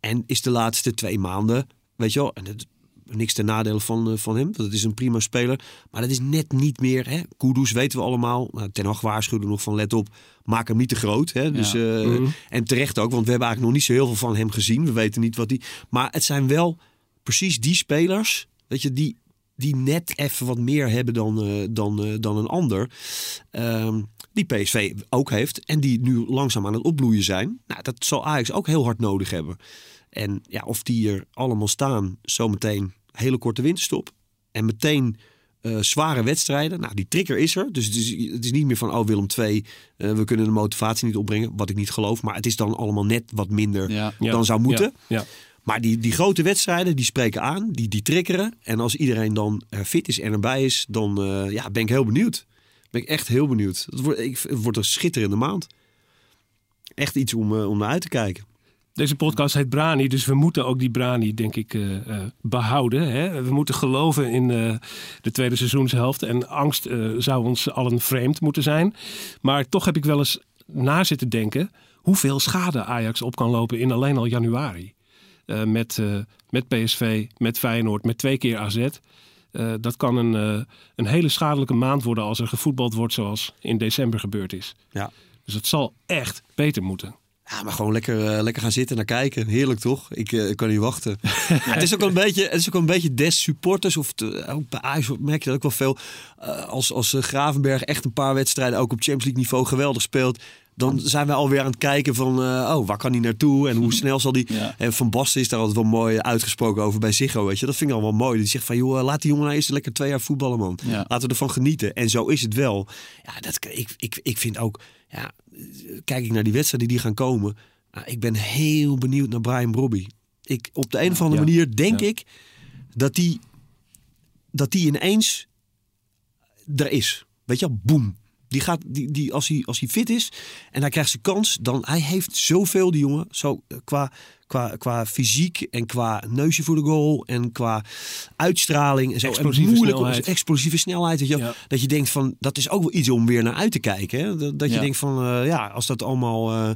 En is de laatste twee maanden, weet je wel, en het, niks ten nadele van, van hem. Dat is een prima speler. Maar dat is net niet meer, hè. Koudus weten we allemaal. Nou, Ten Hag waarschuwde nog van let op, maak hem niet te groot. Hè. Dus, ja. uh, mm-hmm. En terecht ook, want we hebben eigenlijk nog niet zo heel veel van hem gezien. We weten niet wat die... Maar het zijn wel precies die spelers, weet je, die... die net even wat meer hebben dan, uh, dan, uh, dan een ander. Um, die P S V ook heeft. En die nu langzaam aan het opbloeien zijn. Nou, dat zal Ajax ook heel hard nodig hebben. En ja, of die er allemaal staan, zometeen hele korte winterstop. En meteen uh, zware wedstrijden. Nou, die trigger is er. Dus het is, het is niet meer van, oh, Willem twee, uh, we kunnen de motivatie niet opbrengen. Wat ik niet geloof. Maar het is dan allemaal net wat minder ja, dan ja, zou moeten. Ja, ja. Maar die, die grote wedstrijden, die spreken aan, die, die triggeren. En als iedereen dan fit is en erbij is, dan uh, ja, ben ik heel benieuwd. Ben ik echt heel benieuwd. Het wordt, ik, het wordt een schitterende maand. Echt iets om, uh, om naar uit te kijken. Deze podcast heet Branie, dus we moeten ook die Branie, denk ik, uh, behouden. Hè? We moeten geloven in uh, de tweede seizoenshelft. En angst uh, zou ons allen vreemd moeten zijn. Maar toch heb ik wel eens na zitten denken hoeveel schade Ajax op kan lopen in alleen al januari. Uh, met, uh, met P S V, met Feyenoord, met twee keer A Z. Uh, dat kan een, uh, een hele schadelijke maand worden als er gevoetbald wordt zoals in december gebeurd is. Ja. Dus het zal echt beter moeten. Ja, maar gewoon lekker, uh, lekker gaan zitten en naar kijken. Heerlijk toch? Ik uh, kan niet wachten. Ja, het is ook een beetje, het is ook een beetje des supporters. Of te, ook bij Ajax merk je dat ook wel veel. Uh, als als uh, Gravenberch echt een paar wedstrijden ook op Champions League niveau geweldig speelt. Dan zijn we alweer aan het kijken van, uh, oh, waar kan hij naartoe? En hoe snel zal die... Ja. En Van Basten is daar altijd wel mooi uitgesproken over bij Ziggo, weet je. Dat vind ik allemaal mooi. Die zegt van, joh, laat die jongen nou eerst lekker twee jaar voetballen, man. Ja. Laten we ervan genieten. En zo is het wel. Ja, dat, ik, ik, ik vind ook... Ja, kijk ik naar die wedstrijden die gaan komen. Nou, ik ben heel benieuwd naar Brian Brobbey. Ik, op de een of andere ja. manier denk ja. ik dat die, dat die ineens er is. Weet je wel, boem. Die gaat, die, die, als, hij, als hij fit is en hij krijgt zijn kans, dan hij heeft zoveel, die jongen. Zo, qua, qua, qua fysiek en qua neusje voor de goal en qua uitstraling. En zo. Explosieve en moeilijk, snelheid. Explosieve snelheid. Weet je, ja. Dat je denkt van, dat is ook wel iets om weer naar uit te kijken. Hè? Dat, dat je ja. denkt van, uh, ja, als dat allemaal... Uh,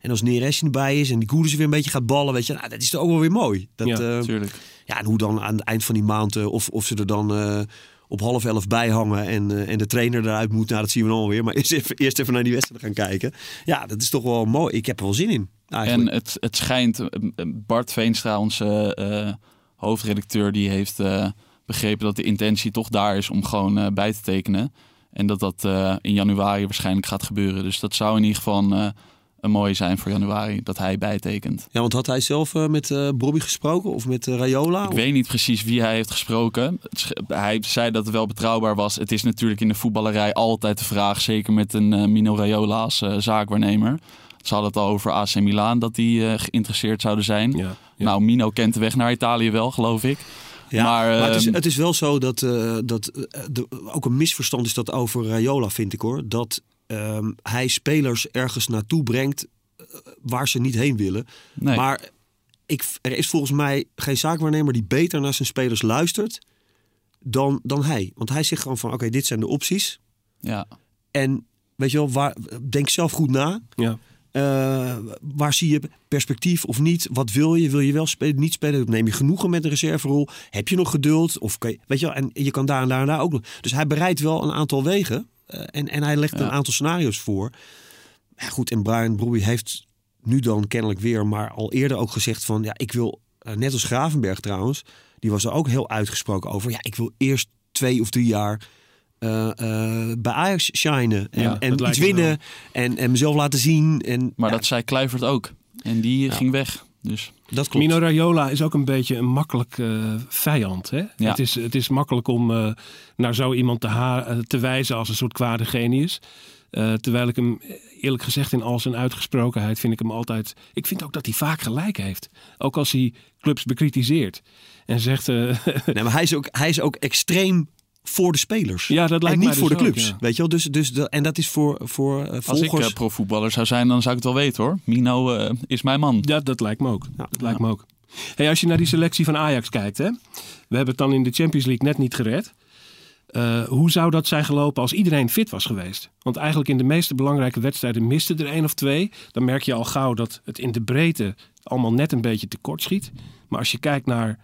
en als Neres erbij is en die Koudus weer een beetje gaat ballen, weet je, nou, dat is toch ook wel weer mooi. Dat, ja, natuurlijk. Uh, ja, en hoe dan aan het eind van die maand, uh, of, of ze er dan... Uh, op half elf bijhangen en, uh, en de trainer eruit moet. Nou, dat zien we dan alweer. Maar eerst even, eerst even naar die wedstrijd gaan kijken. Ja, dat is toch wel mooi. Ik heb er wel zin in. Eigenlijk. En het, het schijnt... Bart Veenstra, onze uh, hoofdredacteur... die heeft uh, begrepen dat de intentie toch daar is... om gewoon uh, bij te tekenen. En dat dat uh, in januari waarschijnlijk gaat gebeuren. Dus dat zou in ieder geval... Uh, een mooie zijn voor januari, dat hij bijtekent. Ja, want had hij zelf uh, met uh, Brobbey gesproken of met uh, Raiola? Ik of? weet niet precies wie hij heeft gesproken. Het, hij zei dat het wel betrouwbaar was. Het is natuurlijk in de voetballerij altijd de vraag, zeker met een uh, Mino Raiola als uh, zaakwaarnemer. Ze hadden het al over A C Milan, dat die uh, geïnteresseerd zouden zijn. Ja, ja. Nou, Mino kent de weg naar Italië wel, geloof ik. Ja, maar, maar het, is, het is wel zo dat, uh, dat uh, de, ook een misverstand is dat over Raiola, vind ik hoor. Dat Um, hij spelers ergens naartoe brengt uh, waar ze niet heen willen. Nee. Maar ik, er is volgens mij geen zaakwaarnemer die beter naar zijn spelers luistert dan, dan hij. Want hij zegt gewoon van, oké, okay, dit zijn de opties. Ja. En weet je wel, waar, denk zelf goed na. Ja. Uh, waar zie je perspectief of niet? Wat wil je? Wil je wel spelen, niet spelen? Neem je genoegen met een reserverol? Heb je nog geduld? Of kan je, weet je wel, en je kan daar en daar en daar ook nog. Dus hij bereidt wel een aantal wegen. Uh, en, en hij legt ja. een aantal scenario's voor. Ja, goed, en Brian Brobbey heeft nu dan kennelijk weer... maar al eerder ook gezegd van... ja, ik wil, uh, net als Gravenberch trouwens... die was er ook heel uitgesproken over... ja, ik wil eerst twee of drie jaar... Uh, uh, bij Ajax shinen. En, ja, en iets winnen. En, en mezelf laten zien. En, maar ja. dat zei Kluivert ook. En die ja. ging weg. Dus... Dat klopt. Mino Raiola is ook een beetje een makkelijk uh, vijand. Hè? Ja. Het, is, het is makkelijk om uh, naar zo iemand te, ha- te wijzen als een soort kwade genius. Uh, terwijl ik hem eerlijk gezegd in al zijn uitgesprokenheid vind ik hem altijd... Ik vind ook dat hij vaak gelijk heeft. Ook als hij clubs bekritiseert. En zegt... Uh, nee, maar hij is ook, hij is ook extreem... voor de spelers. Ja, dat lijkt en niet mij voor dus de clubs. Ook, ja. Weet je wel? Dus, dus de, en dat is voor, voor uh, volgers... Als ik uh, profvoetballer zou zijn, dan zou ik het wel weten hoor. Mino uh, is mijn man. Ja, dat lijkt me ook. Ja. Dat lijkt me ook. Hey, als je naar die selectie van Ajax kijkt, hè? We hebben het dan in de Champions League net niet gered. Uh, hoe zou dat zijn gelopen als iedereen fit was geweest? Want eigenlijk in de meeste belangrijke wedstrijden misten er één of twee. Dan merk je al gauw dat het in de breedte allemaal net een beetje tekort schiet. Maar als je kijkt naar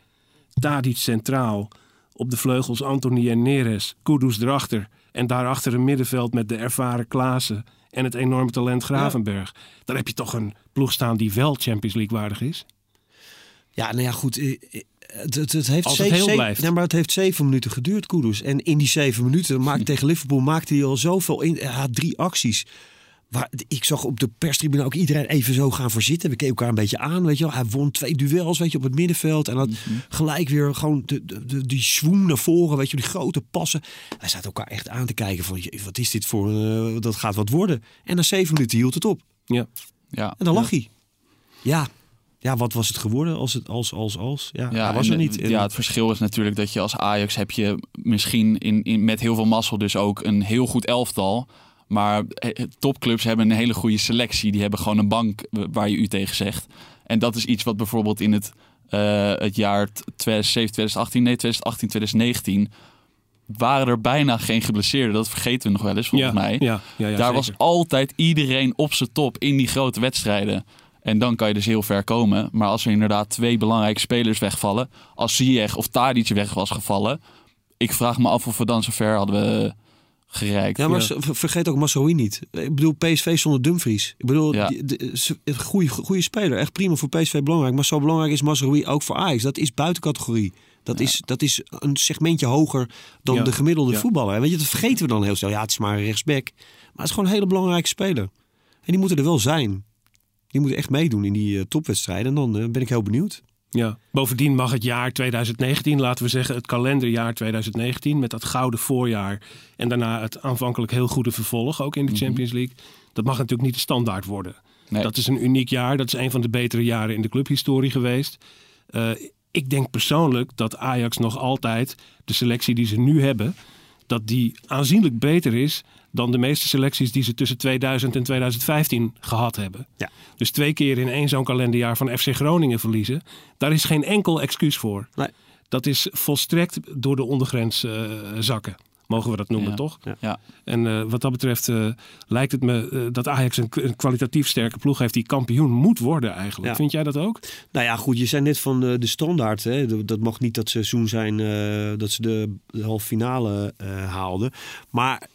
Tadić centraal... Op de vleugels Antony en Neres, Koudus erachter. En daarachter een middenveld met de ervaren Klaassen en het enorme talent Gravenberch. Ja. Dan heb je toch een ploeg staan die wel Champions League waardig is. Ja, nou ja, goed. Het, het, het heeft Als het zeven, heel blijft. Zeven, nee, maar het heeft zeven minuten geduurd, Koudus. En in die zeven minuten maakt, hm. tegen Liverpool maakte hij al zoveel in. Hij had drie acties. Waar, ik zag op de perstribune ook iedereen even zo gaan voorzitten. We keken elkaar een beetje aan, weet je wel. Hij won twee duels, weet je, op het middenveld. En had mm-hmm. gelijk weer gewoon de, de, de, die swoon naar voren, weet je, die grote passen. Hij zat elkaar echt aan te kijken van, wat is dit voor, uh, dat gaat wat worden. En na zeven minuten hield het op. Ja. ja. En dan lag ja. hij. Ja. Ja, wat was het geworden als, het, als, als, als? Ja, ja hij was en, er niet. Ja, het verschil is natuurlijk dat je als Ajax heb je misschien in, in, met heel veel mazzel dus ook een heel goed elftal... Maar topclubs hebben een hele goede selectie. Die hebben gewoon een bank waar je u tegen zegt. En dat is iets wat bijvoorbeeld in het, uh, het jaar twintig zeventien, twintig achttien, nee, twintig achttien, twintig negentien... waren er bijna geen geblesseerden. Dat vergeten we nog wel eens, volgens ja, mij. Ja, ja, ja, Daar zeker. was altijd iedereen op zijn top in die grote wedstrijden. En dan kan je dus heel ver komen. Maar als er inderdaad twee belangrijke spelers wegvallen... als Ziyech of Tadić weg was gevallen... ik vraag me af of we dan zover hadden... We, gereikt. Ja, maar ja. vergeet ook Mazraoui niet. Ik bedoel, P S V zonder Dumfries. Ik bedoel, ja. goede speler. Echt prima voor P S V belangrijk. Maar zo belangrijk is Mazraoui ook voor Ajax. Dat is buiten categorie. Dat, ja. is, dat is een segmentje hoger dan ja. de gemiddelde ja. voetballer. Weet je, dat vergeten we dan heel snel. Ja, het is maar een rechtsback. Maar het is gewoon een hele belangrijke speler. En die moeten er wel zijn. Die moeten echt meedoen in die uh, topwedstrijden. En dan uh, ben ik heel benieuwd. Ja. Bovendien mag het jaar twintig negentien, laten we zeggen het kalenderjaar twintig negentien... met dat gouden voorjaar en daarna het aanvankelijk heel goede vervolg... ook in de mm-hmm. Champions League, dat mag natuurlijk niet de standaard worden. Nee. Dat is een uniek jaar, dat is een van de betere jaren in de clubhistorie geweest. Uh, ik denk persoonlijk dat Ajax nog altijd de selectie die ze nu hebben... dat die aanzienlijk beter is dan de meeste selecties die ze tussen tweeduizend en tweeduizend vijftien gehad hebben. Ja. Dus twee keer in één zo'n kalenderjaar van F C Groningen verliezen, daar is geen enkel excuus voor. Nee. Dat is volstrekt door de ondergrens uh, zakken, mogen we dat noemen, ja. toch? Ja. Ja. En uh, wat dat betreft uh, lijkt het me uh, dat Ajax een, een kwalitatief sterke ploeg heeft die kampioen moet worden eigenlijk. Ja. Vind jij dat ook? Nou ja, goed, je zei net van uh, de standaard. Hè? De, dat mag niet dat seizoen zijn uh, dat ze de, de halve finale uh, haalden. Maar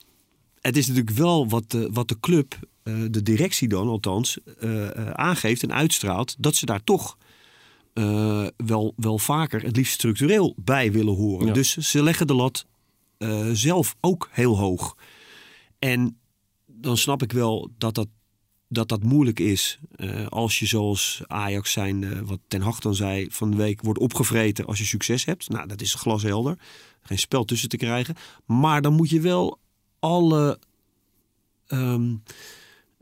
het is natuurlijk wel wat de, wat de club, uh, de directie dan althans, uh, uh, aangeeft en uitstraalt... dat ze daar toch uh, wel, wel vaker, het liefst structureel, bij willen horen. Ja. Dus ze leggen de lat uh, zelf ook heel hoog. En dan snap ik wel dat dat, dat, dat moeilijk is. Uh, als je zoals Ajax zijn, uh, wat Ten Hag dan zei, van de week wordt opgevreten als je succes hebt. Nou, dat is glashelder. Geen spel tussen te krijgen. Maar dan moet je wel... alle um,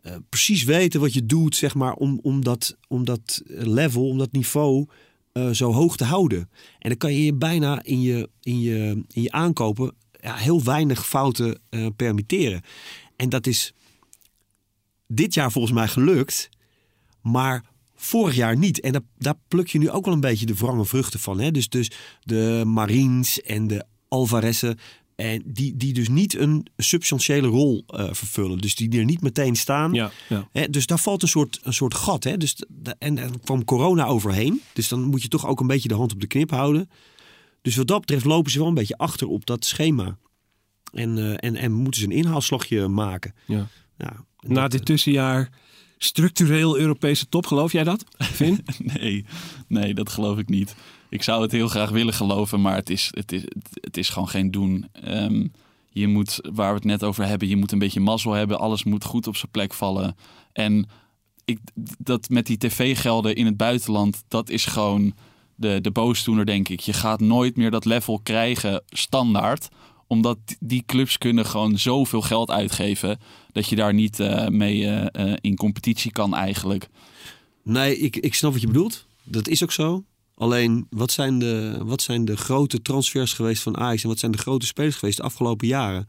uh, precies weten wat je doet, zeg maar, om, om, dat, om dat level, om dat niveau uh, zo hoog te houden. En dan kan je je bijna in je, in je, in je aankopen ja, heel weinig fouten uh, permitteren. En dat is dit jaar volgens mij gelukt, maar vorig jaar niet. En daar, daar pluk je nu ook wel een beetje de wrange vruchten van. Hè? Dus, dus de Marines en de Alvarez'en. En die, die dus niet een substantiële rol uh, vervullen. Dus die er niet meteen staan. Ja, ja. Hè, dus daar valt een soort, een soort gat. Hè? Dus de, en er kwam corona overheen. Dus dan moet je toch ook een beetje de hand op de knip houden. Dus wat dat betreft lopen ze wel een beetje achter op dat schema. En, uh, en, en moeten ze een inhaalslagje maken. Ja. Ja, na dat, dit tussenjaar structureel Europese top. Geloof jij dat, Finn? nee, nee, dat geloof ik niet. Ik zou het heel graag willen geloven, maar het is, het is, het is gewoon geen doen. Um, je moet, waar we het net over hebben, je moet een beetje mazzel hebben. Alles moet goed op zijn plek vallen. En ik, dat met die tv-gelden in het buitenland, dat is gewoon de, de boosdoener, denk ik. Je gaat nooit meer dat level krijgen, standaard. Omdat die clubs kunnen gewoon zoveel geld uitgeven dat je daar niet uh, mee uh, uh, in competitie kan eigenlijk. Nee, ik, ik snap wat je bedoelt. Dat is ook zo. Alleen, wat zijn, de, wat zijn de grote transfers geweest van Ajax... en wat zijn de grote spelers geweest de afgelopen jaren?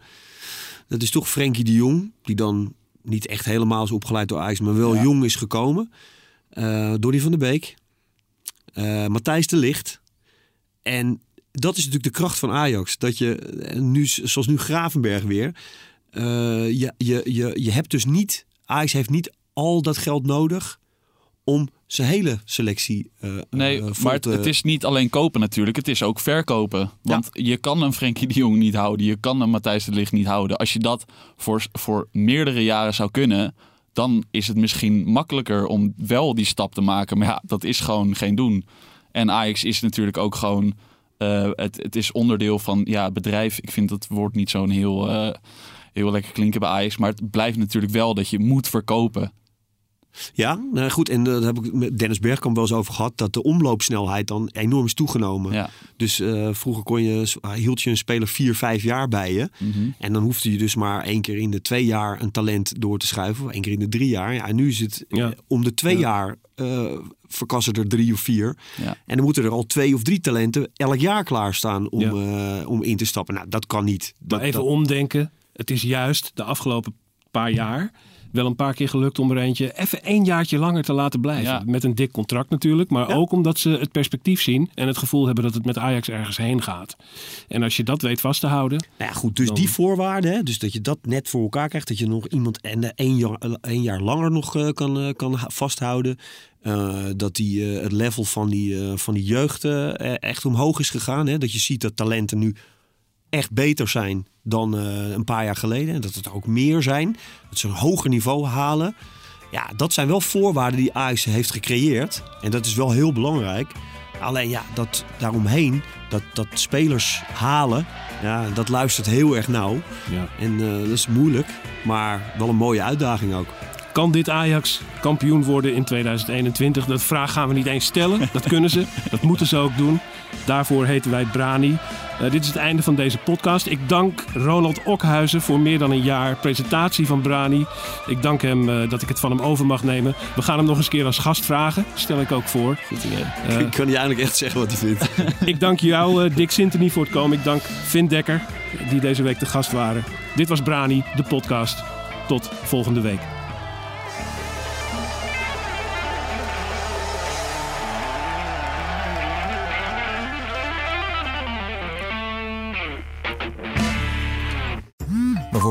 Dat is toch Frenkie de Jong... die dan niet echt helemaal is opgeleid door Ajax... maar wel ja. jong is gekomen. Uh, Donny van der Beek. Uh, Matthijs de Licht. En dat is natuurlijk de kracht van Ajax. Dat je, nu, zoals nu Gravenberch weer... Uh, je, je, je, je hebt dus niet... Ajax heeft niet al dat geld nodig... om zijn hele selectie uh, Nee, uh, maar te... het is niet alleen kopen natuurlijk. Het is ook verkopen. Want ja. je kan een Frenkie de Jong niet houden. Je kan een Matthijs de Ligt niet houden. Als je dat voor, voor meerdere jaren zou kunnen... dan is het misschien makkelijker om wel die stap te maken. Maar ja, dat is gewoon geen doen. En Ajax is natuurlijk ook gewoon... Uh, het, het is onderdeel van ja, bedrijf. Ik vind dat woord niet zo'n heel, uh, heel lekker klinken bij Ajax. Maar het blijft natuurlijk wel dat je moet verkopen. Ja, nou goed. En daar heb ik met Dennis Bergkamp wel eens over gehad... dat de omloopsnelheid dan enorm is toegenomen. Ja. Dus uh, vroeger kon je, hield je een speler vier, vijf jaar bij je. Mm-hmm. En dan hoefde je dus maar één keer in de twee jaar een talent door te schuiven. Of één keer in de drie jaar. Ja, en nu is het ja. uh, om de twee ja. jaar uh, verkassen er drie of vier. Ja. En dan moeten er al twee of drie talenten elk jaar klaarstaan om, ja. uh, om in te stappen. Nou, dat kan niet. Dat, maar even dat... omdenken. Het is juist de afgelopen paar jaar... wel een paar keer gelukt om er eentje even één jaartje langer te laten blijven. Ja. Met een dik contract natuurlijk, maar ja. ook omdat ze het perspectief zien... en het gevoel hebben dat het met Ajax ergens heen gaat. En als je dat weet vast te houden... Nou ja, goed, dus dan... die voorwaarden, hè? Dus dat je dat net voor elkaar krijgt... dat je nog iemand één jaar, één jaar langer nog kan, kan vasthouden... Uh, dat die, uh, het level van die, uh, van die jeugd uh, echt omhoog is gegaan. Hè? Dat je ziet dat talenten nu echt beter zijn dan uh, een paar jaar geleden. En dat het er ook meer zijn. Dat ze een hoger niveau halen. Ja, dat zijn wel voorwaarden die Ajax heeft gecreëerd. En dat is wel heel belangrijk. Alleen ja, dat daaromheen, dat, dat spelers halen, ja, dat luistert heel erg nauw. Ja. En uh, dat is moeilijk, maar wel een mooie uitdaging ook. Kan dit Ajax kampioen worden in tweeduizend eenentwintig? Dat vraag gaan we niet eens stellen. Dat kunnen ze. Dat moeten ze ook doen. Daarvoor heten wij Branie. Uh, dit is het einde van deze podcast. Ik dank Ronald Okhuizen voor meer dan een jaar presentatie van Branie. Ik dank hem uh, dat ik het van hem over mag nemen. We gaan hem nog eens keer als gast vragen. Stel ik ook voor. Goed idee. Uh, ik kan niet eigenlijk echt zeggen wat hij vindt. Ik dank jou, uh, Dick Sintenie, voor het komen. Ik dank Finn Dekker, die deze week de gast waren. Dit was Branie, de podcast. Tot volgende week. We